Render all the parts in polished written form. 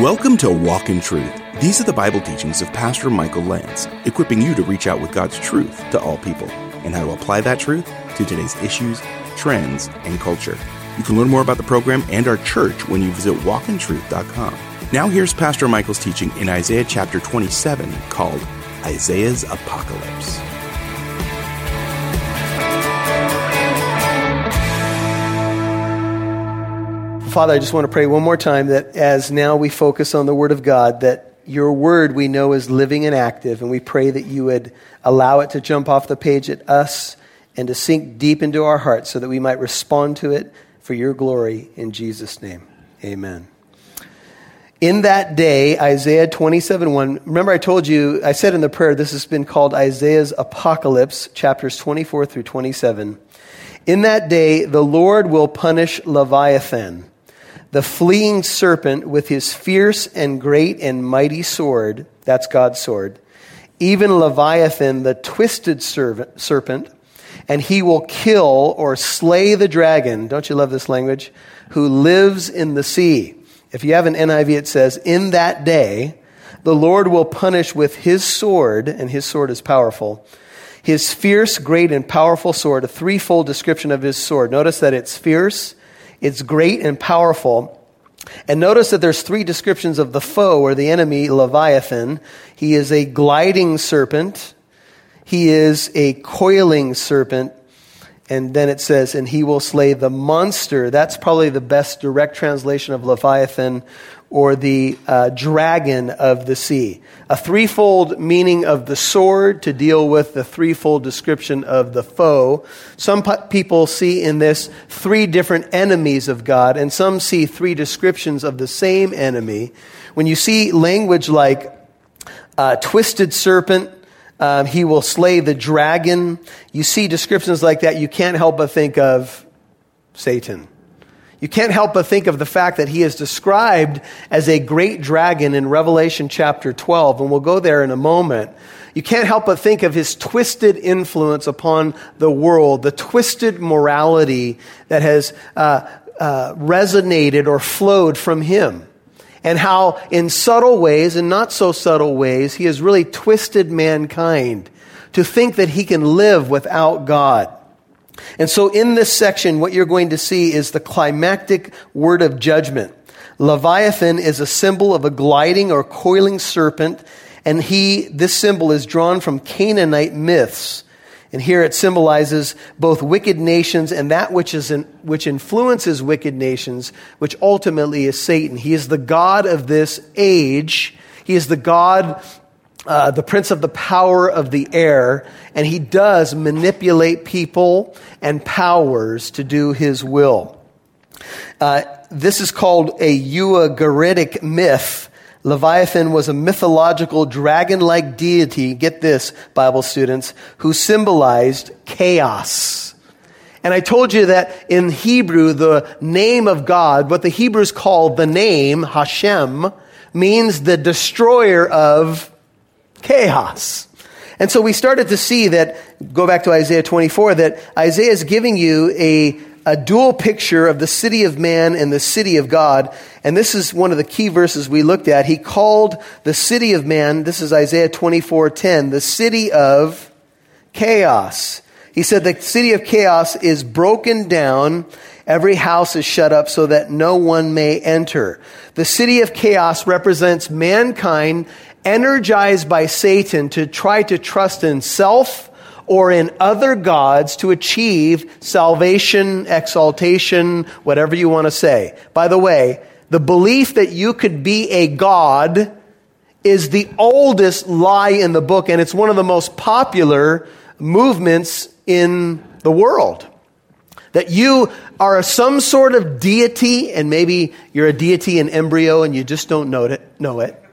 Welcome to Walk in Truth. These are the Bible teachings of Pastor Michael Lance, equipping you to reach out with God's truth to all people and how to apply that truth to today's issues, trends, and culture. You can learn more about the program and our church when you visit walkintruth.com. Now here's Pastor Michael's teaching in Isaiah chapter 27 called Isaiah's Apocalypse. Father, I just want to pray one more time that as now we focus on the Word of God, that your Word we know is living and active, and we pray that you would allow it to jump off the page at us and to sink deep into our hearts so that we might respond to it for your glory in Jesus' name. Amen. In that day, Isaiah 27:1, remember I told you, I said in the prayer, this has been called Isaiah's Apocalypse, chapters 24 through 27. In that day, the Lord will punish Leviathan, the fleeing serpent, with his fierce and great and mighty sword. That's God's sword. Even Leviathan, the twisted serpent, and he will kill or slay the dragon. Don't you love this language? Who lives in the sea. If you have an NIV, it says, in that day, the Lord will punish with his sword, and his sword is powerful, his fierce, great, and powerful sword, a threefold description of his sword. Notice that it's fierce, it's great and powerful. And notice that there's three descriptions of the foe or the enemy, Leviathan. He is a gliding serpent. He is a coiling serpent. And then it says, and he will slay the monster. That's probably the best direct translation of Leviathan, or the dragon of the sea. A threefold meaning of the sword to deal with the threefold description of the foe. Some people see in this three different enemies of God, and some see three descriptions of the same enemy. When you see language like twisted serpent, he will slay the dragon, you see descriptions like that, you can't help but think of Satan. You can't help but think of the fact that he is described as a great dragon in Revelation chapter 12, and we'll go there in a moment. You can't help but think of his twisted influence upon the world, the twisted morality that has resonated or flowed from him, and how in subtle ways and not so subtle ways, he has really twisted mankind to think that he can live without God. And so in this section, what you're going to see is the climactic word of judgment. Leviathan is a symbol of a gliding or coiling serpent, and this symbol is drawn from Canaanite myths. And here it symbolizes both wicked nations and that which influences wicked nations, which ultimately is Satan. He is the god of this age. He is the god, the prince of the power of the air, and he does manipulate people and powers to do his will. This is called a euagoritic myth. Leviathan was a mythological dragon-like deity, get this, Bible students, who symbolized chaos. And I told you that in Hebrew, the name of God, what the Hebrews call the name, Hashem, means the destroyer of chaos. And so we started to see that, go back to Isaiah 24, that Isaiah is giving you a dual picture of the city of man and the city of God. And this is one of the key verses we looked at. He called the city of man, this is Isaiah 24:10, the city of chaos. He said the city of chaos is broken down, every house is shut up so that no one may enter. The city of chaos represents mankind energized by Satan to try to trust in self or in other gods to achieve salvation, exaltation, whatever you want to say. By the way, the belief that you could be a god is the oldest lie in the book, and it's one of the most popular movements in the world. That you are some sort of deity, and maybe you're a deity in embryo and you just don't know it.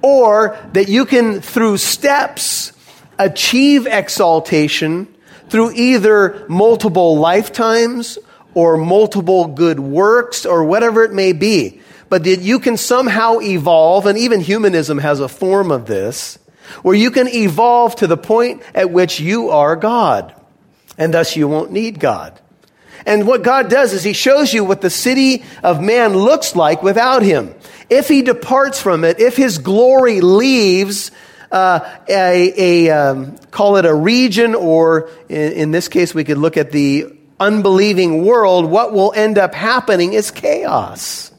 Or that you can, through steps, achieve exaltation through either multiple lifetimes or multiple good works or whatever it may be. But that you can somehow evolve, and even humanism has a form of this, where you can evolve to the point at which you are God, and thus you won't need God. And what God does is he shows you what the city of man looks like without him. If he departs from it, if his glory leaves call it a region, or in this case, we could look at the unbelieving world, what will end up happening is chaos.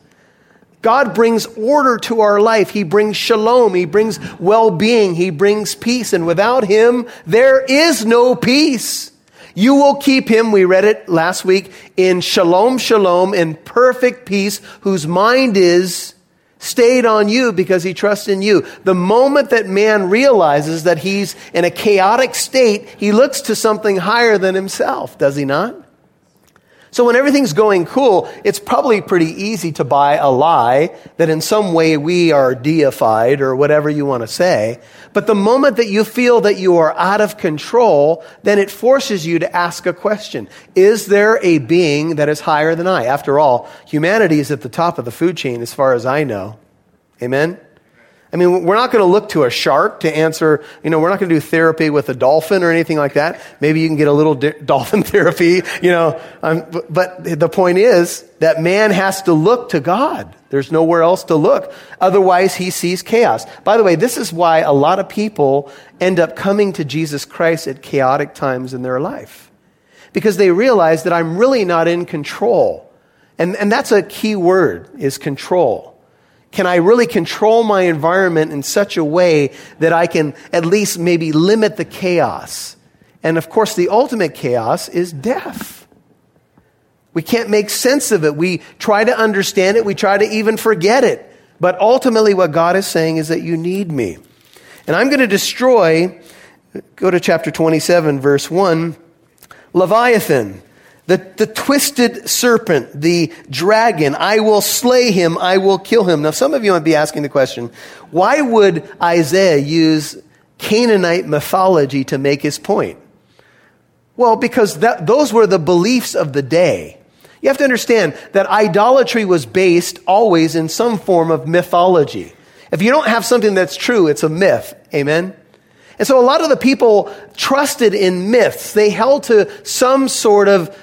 God brings order to our life. He brings shalom. He brings well-being. He brings peace. And without him, there is no peace. You will keep him, we read it last week, in shalom, shalom, in perfect peace, whose mind is stayed on you because he trusts in you. The moment that man realizes that he's in a chaotic state, he looks to something higher than himself, does he not? So when everything's going cool, it's probably pretty easy to buy a lie that in some way we are deified or whatever you want to say. But the moment that you feel that you are out of control, then it forces you to ask a question. Is there a being that is higher than I? After all, humanity is at the top of the food chain as far as I know. Amen? I mean, we're not going to look to a shark to answer, we're not going to do therapy with a dolphin or anything like that. Maybe you can get a little dolphin therapy, but the point is that man has to look to God. There's nowhere else to look. Otherwise, he sees chaos. By the way, this is why a lot of people end up coming to Jesus Christ at chaotic times in their life, because they realize that I'm really not in control. And that's a key word, is control. Can I really control my environment in such a way that I can at least maybe limit the chaos? And of course, the ultimate chaos is death. We can't make sense of it. We try to understand it. We try to even forget it. But ultimately, what God is saying is that you need me. And I'm going to destroy, go to chapter 27, verse 1, Leviathan. The twisted serpent, the dragon, I will slay him, I will kill him. Now, some of you might be asking the question, why would Isaiah use Canaanite mythology to make his point? Well, because those were the beliefs of the day. You have to understand that idolatry was based always in some form of mythology. If you don't have something that's true, it's a myth. Amen? And so a lot of the people trusted in myths. They held to some sort of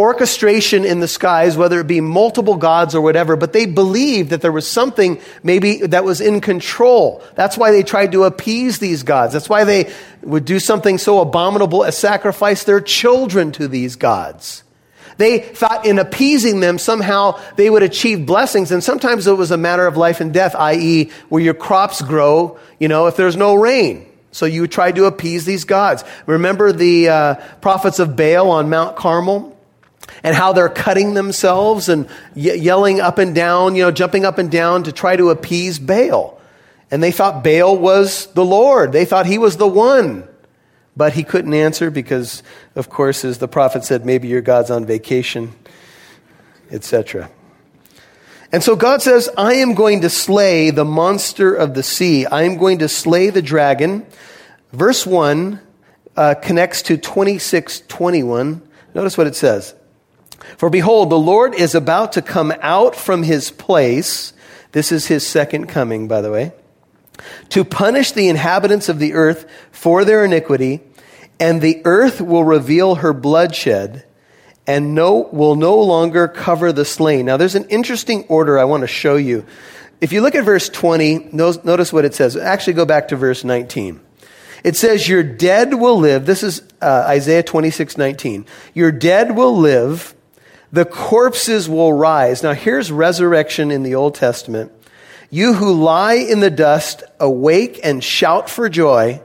orchestration in the skies, whether it be multiple gods or whatever, but they believed that there was something maybe that was in control. That's why they tried to appease these gods. That's why they would do something so abominable as sacrifice their children to these gods. They thought in appeasing them, somehow they would achieve blessings. And sometimes it was a matter of life and death, i.e. where your crops grow, if there's no rain. So you would try to appease these gods. Remember the prophets of Baal on Mount Carmel? And how they're cutting themselves and yelling up and down, jumping up and down to try to appease Baal. And they thought Baal was the Lord. They thought he was the one. But he couldn't answer because, of course, as the prophet said, maybe your God's on vacation, etc. And so God says, I am going to slay the monster of the sea. I am going to slay the dragon. Verse 1 connects to 26:21. Notice what it says. For behold, the Lord is about to come out from his place. This is his second coming, by the way. To punish the inhabitants of the earth for their iniquity. And the earth will reveal her bloodshed and will no longer cover the slain. Now, there's an interesting order I want to show you. If you look at verse 20, notice what it says. Actually, go back to verse 19. It says, your dead will live. This is Isaiah 26:19. Your dead will live. The corpses will rise. Now, here's resurrection in the Old Testament. You who lie in the dust, awake and shout for joy.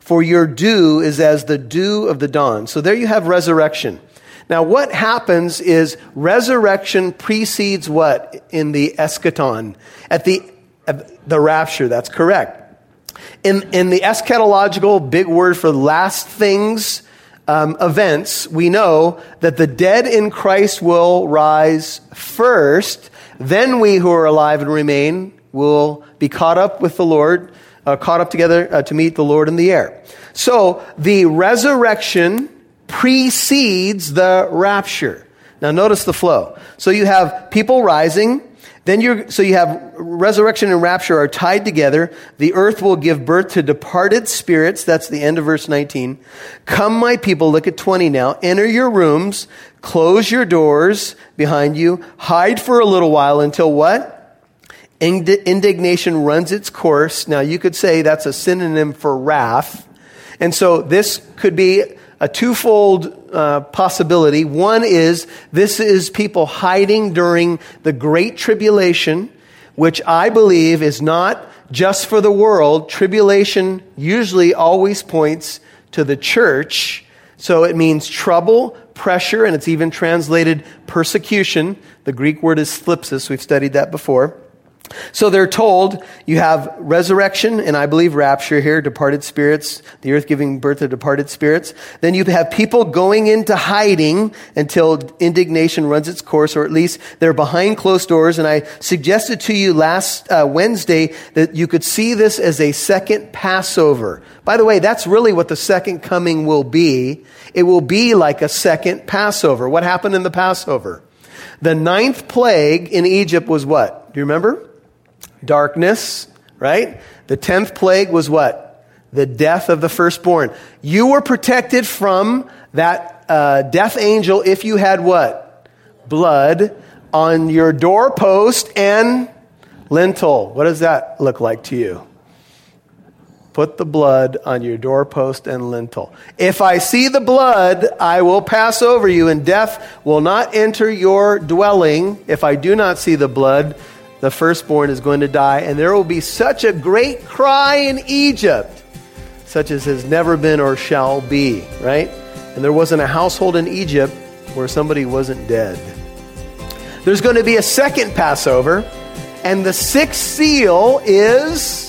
For your dew is as the dew of the dawn. So there you have resurrection. Now what happens is resurrection precedes what? In the eschaton. At the rapture, that's correct. In the eschatological, big word for last things, events, we know that the dead in Christ will rise first. Then we who are alive and remain will be caught up with the Lord. Caught up together to meet the Lord in the air. So the resurrection precedes the rapture. Now notice the flow. So you have people rising, so you have resurrection and rapture are tied together. The earth will give birth to departed spirits. That's the end of verse 19. Come, my people, look at 20 now. Enter your rooms, close your doors behind you, hide for a little while until what? Indignation runs its course. Now, you could say that's a synonym for wrath. And so this could be a twofold possibility. One is this is people hiding during the Great Tribulation, which I believe is not just for the world. Tribulation usually always points to the church. So it means trouble, pressure, and it's even translated persecution. The Greek word is thlipsis. We've studied that before. So they're told you have resurrection, and I believe rapture here, departed spirits, the earth giving birth to departed spirits. Then you have people going into hiding until indignation runs its course, or at least they're behind closed doors. And I suggested to you last Wednesday that you could see this as a second Passover. By the way, that's really what the second coming will be. It will be like a second Passover. What happened in the Passover? The ninth plague in Egypt was what? Do you remember? Darkness, right? The 10th plague was what? The death of the firstborn. You were protected from that death angel if you had what? Blood on your doorpost and lintel. What does that look like to you? Put the blood on your doorpost and lintel. If I see the blood, I will pass over you, and death will not enter your dwelling. If I do not see the blood, the firstborn is going to die, and there will be such a great cry in Egypt, such as has never been or shall be, right? And there wasn't a household in Egypt where somebody wasn't dead. There's going to be a second Passover, and the sixth seal is...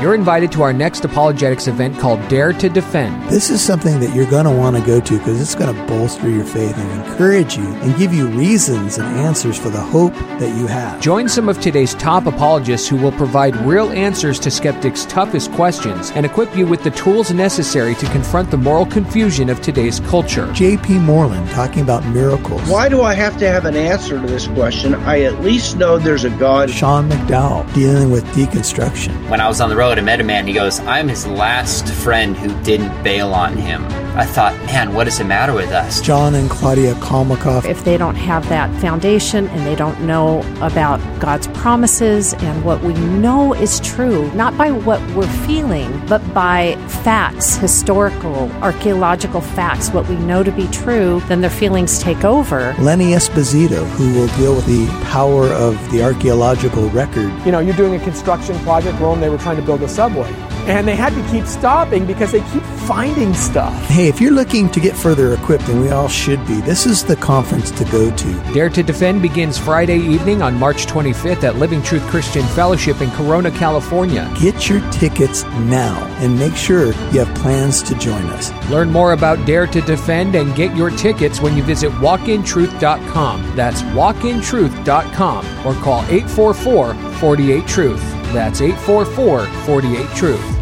You're invited to our next apologetics event called Dare to Defend. This is something that you're going to want to go to because it's going to bolster your faith and encourage you and give you reasons and answers for the hope that you have. Join some of today's top apologists who will provide real answers to skeptics' toughest questions and equip you with the tools necessary to confront the moral confusion of today's culture. J.P. Moreland talking about miracles. Why do I have to have an answer to this question? I at least know there's a God. Sean McDowell dealing with deconstruction. When I was on the road, I met a man, he goes, I'm his last friend who didn't bail on him. I thought, man, what is the matter with us? John and Claudia Kalmakoff. If they don't have that foundation and they don't know about God's promises and what we know is true, not by what we're feeling, but by facts, historical, archaeological facts, what we know to be true, then their feelings take over. Lenny Esposito, who will deal with the power of the archaeological record. You know, you're doing a construction project, Rome, they were trying to build a subway. And they had to keep stopping because they keep finding stuff. Hey, if you're looking to get further equipped, and we all should be, this is the conference to go to. Dare to Defend begins Friday evening on March 25th at Living Truth Christian Fellowship in Corona, California. Get your tickets now and make sure you have plans to join us. Learn more about Dare to Defend and get your tickets when you visit walkintruth.com. That's walkintruth.com or call 844-48-TRUTH. That's 844-48-TRUTH.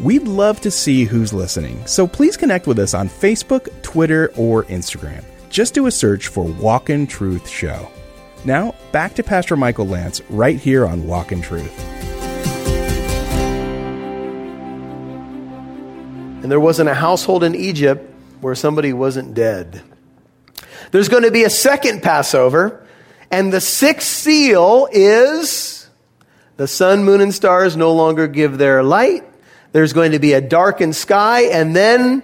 We'd love to see who's listening, so please connect with us on Facebook, Twitter, or Instagram. Just do a search for Walk in Truth Show. Now, back to Pastor Michael Lance right here on Walk in Truth. And there wasn't a household in Egypt where somebody wasn't dead. There's going to be a second Passover. And the sixth seal is the sun, moon, and stars no longer give their light. There's going to be a darkened sky, and then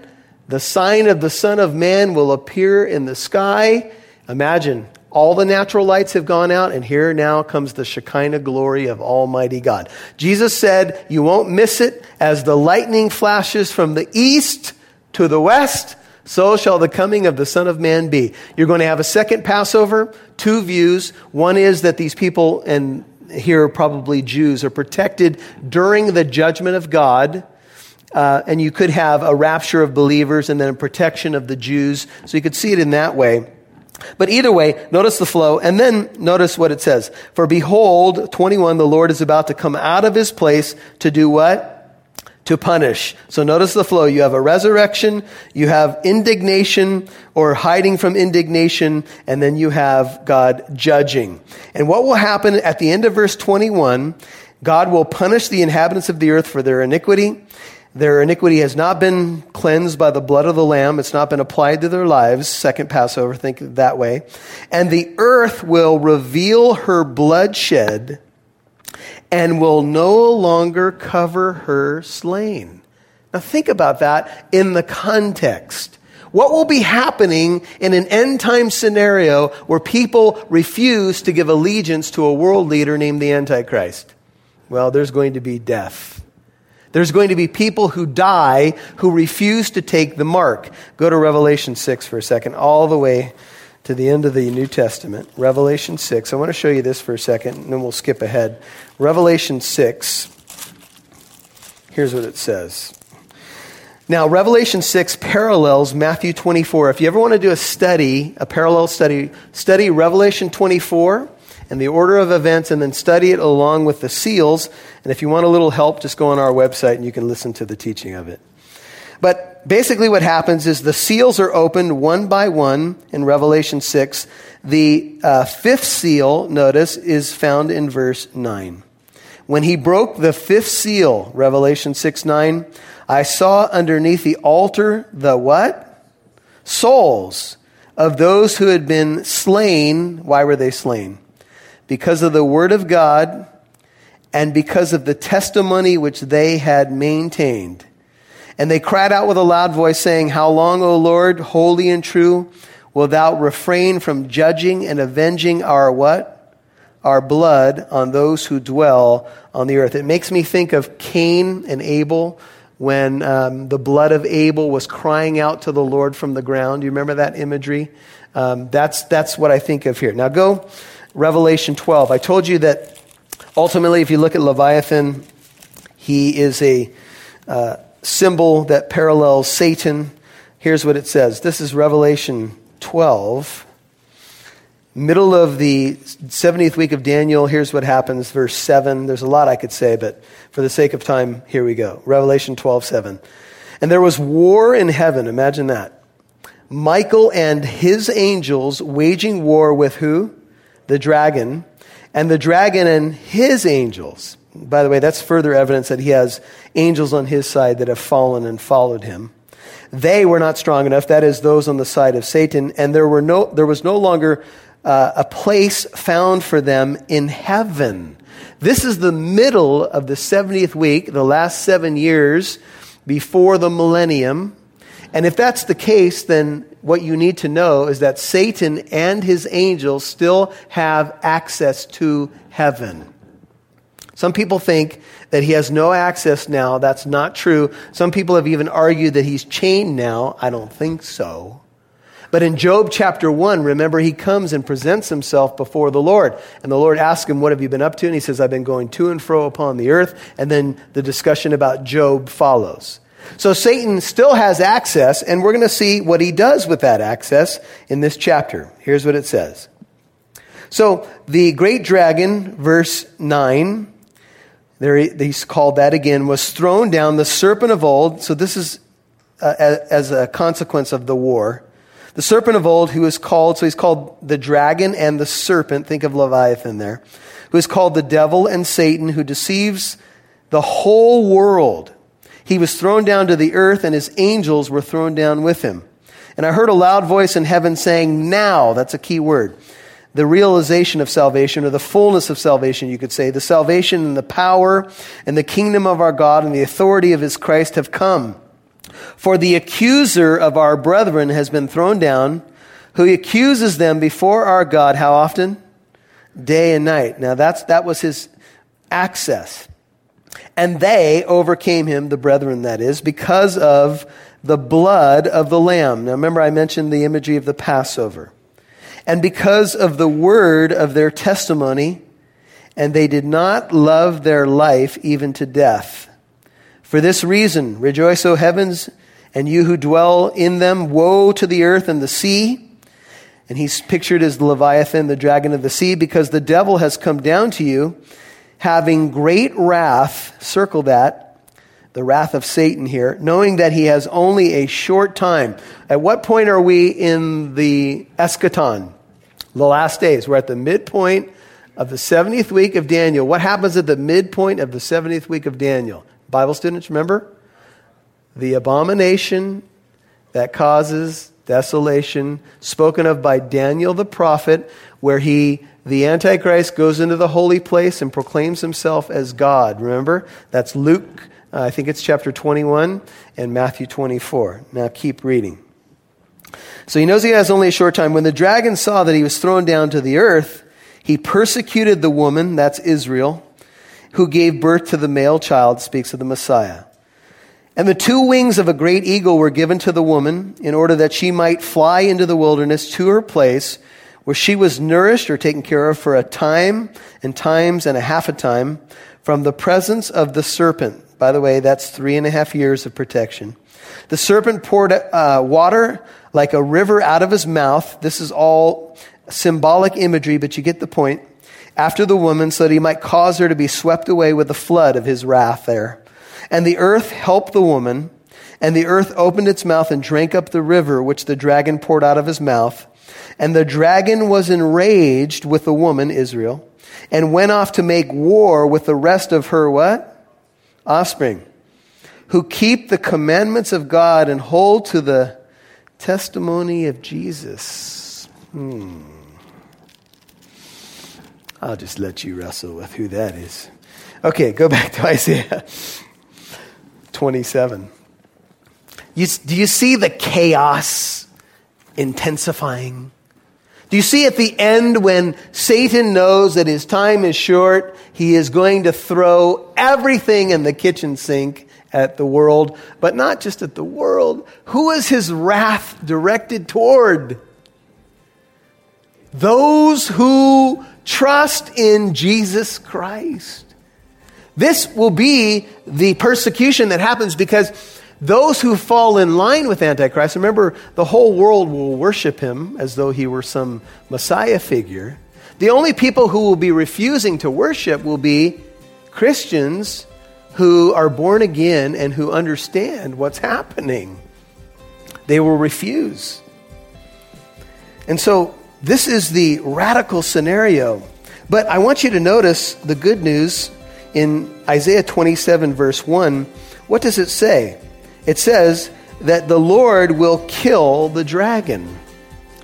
the sign of the Son of Man will appear in the sky. Imagine, all the natural lights have gone out, and here now comes the Shekinah glory of Almighty God. Jesus said, you won't miss it. As the lightning flashes from the east to the west, so shall the coming of the Son of Man be. You're going to have a second Passover, two views. One is that these people, and here probably Jews, are protected during the judgment of God. And you could have a rapture of believers and then a protection of the Jews. So you could see it in that way. But either way, notice the flow, and then notice what it says. For behold, 21, the Lord is about to come out of his place to do what? To punish. So notice the flow. You have a resurrection, you have indignation or hiding from indignation, and then you have God judging. And what will happen at the end of verse 21, God will punish the inhabitants of the earth for their iniquity. Their iniquity has not been cleansed by the blood of the Lamb. It's not been applied to their lives. Second Passover, think that way. And the earth will reveal her bloodshed and will no longer cover her slain. Now think about that in the context. What will be happening in an end time scenario where people refuse to give allegiance to a world leader named the Antichrist? Well, there's going to be death. There's going to be people who die who refuse to take the mark. Go to Revelation 6 for a second, all the way to the end of the New Testament. Revelation 6. I want to show you this for a second, and then we'll skip ahead. Revelation 6. Here's what it says. Now, Revelation 6 parallels Matthew 24. If you ever want to do a study, a parallel study, study Revelation 24. And the order of events, and then study it along with the seals. And if you want a little help, just go on our website and you can listen to the teaching of it. But basically what happens is the seals are opened one by one in Revelation 6. The fifth seal, notice, is found in verse 9. When he broke the fifth seal, Revelation 6:9, I saw underneath the altar the what? Souls of those who had been slain. Why were they slain? Because of the word of God and because of the testimony which they had maintained. And they cried out with a loud voice, saying, How long, O Lord, holy and true, wilt thou refrain from judging and avenging our what? Our blood on those who dwell on the earth. It makes me think of Cain and Abel when the blood of Abel was crying out to the Lord from the ground. Do you remember that imagery? That's what I think of here. Now go. Revelation 12. I told you that ultimately, if you look at Leviathan, he is a symbol that parallels Satan. Here's what it says. This is Revelation 12, middle of the 70th week of Daniel. Here's what happens, verse 7. There's a lot I could say, but for the sake of time, here we go. Revelation 12:7. And there was war in heaven. Imagine that. Michael and his angels waging war with who? The dragon, and the dragon and his angels. By the way, that's further evidence that he has angels on his side that have fallen and followed him. They were not strong enough, that is, those on the side of Satan, and there was no longer a place found for them in heaven. This is the middle of the 70th week, the last 7 years before the millennium. And if that's the case, then what you need to know is that Satan and his angels still have access to heaven. Some people think that he has no access now. That's not true. Some people have even argued that he's chained now. I don't think so. But in Job chapter 1, remember, he comes and presents himself before the Lord. And the Lord asks him, what have you been up to? And he says, I've been going to and fro upon the earth. And then the discussion about Job follows. So Satan still has access, and we're going to see what he does with that access in this chapter. Here's what it says. So the great dragon, verse 9, there he's called that again, was thrown down, the serpent of old. So this is as a consequence of the war. The serpent of old, who is called, so he's called the dragon and the serpent. Think of Leviathan there. Who is called the devil and Satan, who deceives the whole world. He was thrown down to the earth, and his angels were thrown down with him. And I heard a loud voice in heaven saying, now, that's a key word, the realization of salvation, or the fullness of salvation, you could say, the salvation and the power and the kingdom of our God and the authority of his Christ have come. For the accuser of our brethren has been thrown down, who accuses them before our God, how often? Day and night. Now, that was his access. And they overcame him, the brethren, that is, because of the blood of the Lamb. Now, remember, I mentioned the imagery of the Passover. And because of the word of their testimony, and they did not love their life even to death. For this reason, rejoice, O heavens, and you who dwell in them. Woe to the earth and the sea. And he's pictured as Leviathan, the dragon of the sea, because the devil has come down to you, having great wrath, circle that, the wrath of Satan here, knowing that he has only a short time. At what point are we in the eschaton? The last days. We're at the midpoint of the 70th week of Daniel. What happens at the midpoint of the 70th week of Daniel? Bible students, remember? the abomination that causes desolation, spoken of by Daniel the prophet, where he, the Antichrist, goes into the holy place and proclaims himself as God. Remember? That's Luke, I think it's chapter 21, and Matthew 24. Now keep reading. So he knows he has only a short time. When the dragon saw that he was thrown down to the earth, he persecuted the woman, that's Israel, who gave birth to the male child, speaks of the Messiah. And the two wings of a great eagle were given to the woman in order that she might fly into the wilderness to her place where she was nourished or taken care of for a time and times and a half a time from the presence of the serpent. By the way, that's 3.5 years of protection. The serpent poured water like a river out of his mouth. This is all symbolic imagery, but you get the point. After the woman, so that he might cause her to be swept away with the flood of his wrath there. And the earth helped the woman, and the earth opened its mouth and drank up the river which the dragon poured out of his mouth. And the dragon was enraged with the woman, Israel, and went off to make war with the rest of her what? Offspring, who keep the commandments of God and hold to the testimony of Jesus. I'll just let you wrestle with who that is. Okay, go back to Isaiah 27. Do you see the chaos intensifying? Do you see at the end when Satan knows that his time is short, he is going to throw everything in the kitchen sink at the world, but not just at the world. Who is his wrath directed toward? Those who trust in Jesus Christ. This will be the persecution that happens because those who fall in line with Antichrist, remember, the whole world will worship him as though he were some Messiah figure. The only people who will be refusing to worship will be Christians who are born again and who understand what's happening. They will refuse. And so, this is the radical scenario. But I want you to notice the good news in Isaiah 27, verse 1. What does it say? It says that the Lord will kill the dragon.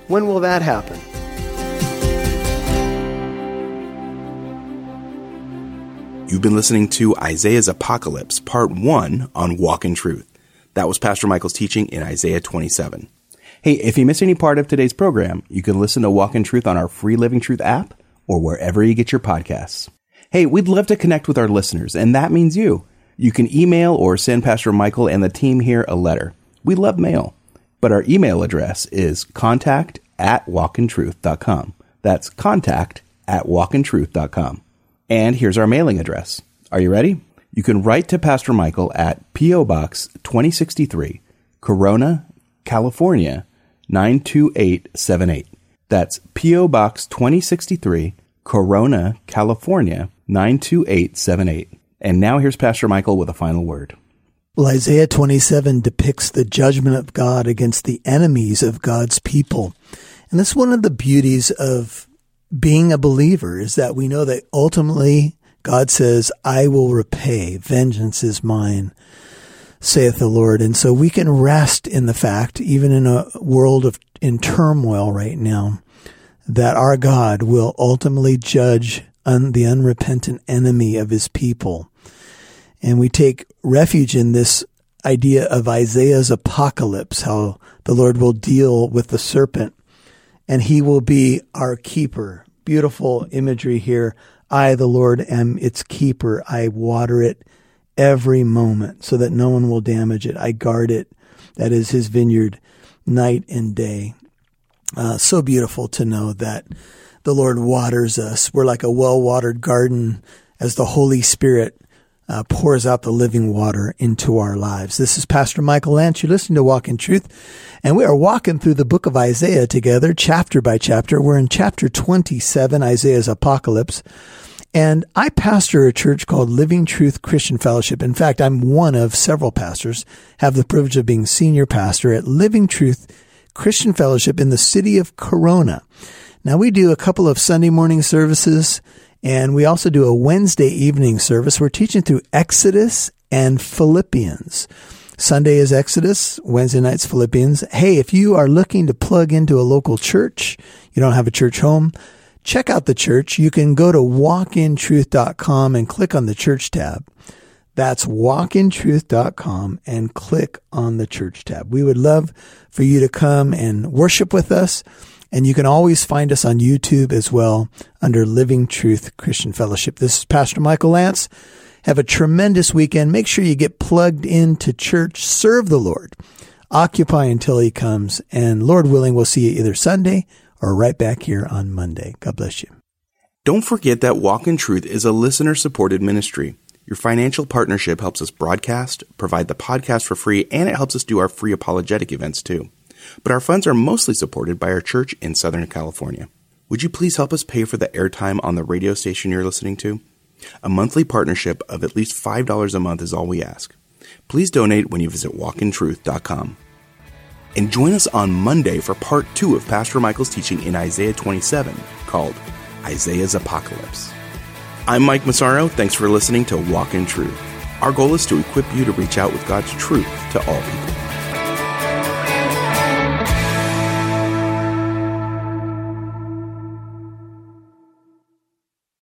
When will that happen? You've been listening to Isaiah's Apocalypse, Part 1 on Walk in Truth. That was Pastor Michael's teaching in Isaiah 27. Hey, if you missed any part of today's program, you can listen to Walk in Truth on our free Living Truth app or wherever you get your podcasts. Hey, we'd love to connect with our listeners, and that means you. You can email or send Pastor Michael and the team here a letter. We love mail, but our email address is contact@walkintruth.com. That's contact@walkintruth.com. And here's our mailing address. Are you ready? You can write to Pastor Michael at P.O. Box 2063, Corona, California, 92878. That's P.O. Box 2063, Corona, California, 92878. And now here's Pastor Michael with a final word. Well, Isaiah 27 depicts the judgment of God against the enemies of God's people. And that's one of the beauties of being a believer, is that we know that ultimately God says, I will repay, vengeance is mine, saith the Lord. And so we can rest in the fact, even in a world in turmoil right now, that our God will ultimately judge the unrepentant enemy of his people. And we take refuge in this idea of Isaiah's apocalypse, how the Lord will deal with the serpent, and he will be our keeper. Beautiful imagery here. I, the Lord, am its keeper. I water it every moment so that no one will damage it. I guard it. That is his vineyard night and day. So beautiful to know that the Lord waters us. We're like a well-watered garden as the Holy Spirit pours out the living water into our lives. This is Pastor Michael Lance. You're listening to Walk in Truth, and we are walking through the book of Isaiah together, chapter by chapter. We're in chapter 27, Isaiah's Apocalypse, and I pastor a church called Living Truth Christian Fellowship. In fact, I'm one of several pastors, have the privilege of being senior pastor at Living Truth Christian Fellowship in the city of Corona. Now, we do a couple of Sunday morning services, and we also do a Wednesday evening service. We're teaching through Exodus and Philippians. Sunday is Exodus, Wednesday night's Philippians. Hey, if you are looking to plug into a local church, you don't have a church home, check out the church. You can go to walkintruth.com and click on the church tab. That's walkintruth.com and click on the church tab. We would love for you to come and worship with us. And you can always find us on YouTube as well under Living Truth Christian Fellowship. This is Pastor Michael Lance. Have a tremendous weekend. Make sure you get plugged into church. Serve the Lord. Occupy until He comes. And Lord willing, we'll see you either Sunday or right back here on Monday. God bless you. Don't forget that Walk in Truth is a listener-supported ministry. Your financial partnership helps us broadcast, provide the podcast for free, and it helps us do our free apologetic events too. But our funds are mostly supported by our church in Southern California. Would you please help us pay for the airtime on the radio station you're listening to? A monthly partnership of at least $5 a month is all we ask. Please donate when you visit walkintruth.com. And join us on Monday for part 2 of Pastor Michael's teaching in Isaiah 27, called Isaiah's Apocalypse. I'm Mike Massaro. Thanks for listening to Walk in Truth. Our goal is to equip you to reach out with God's truth to all people.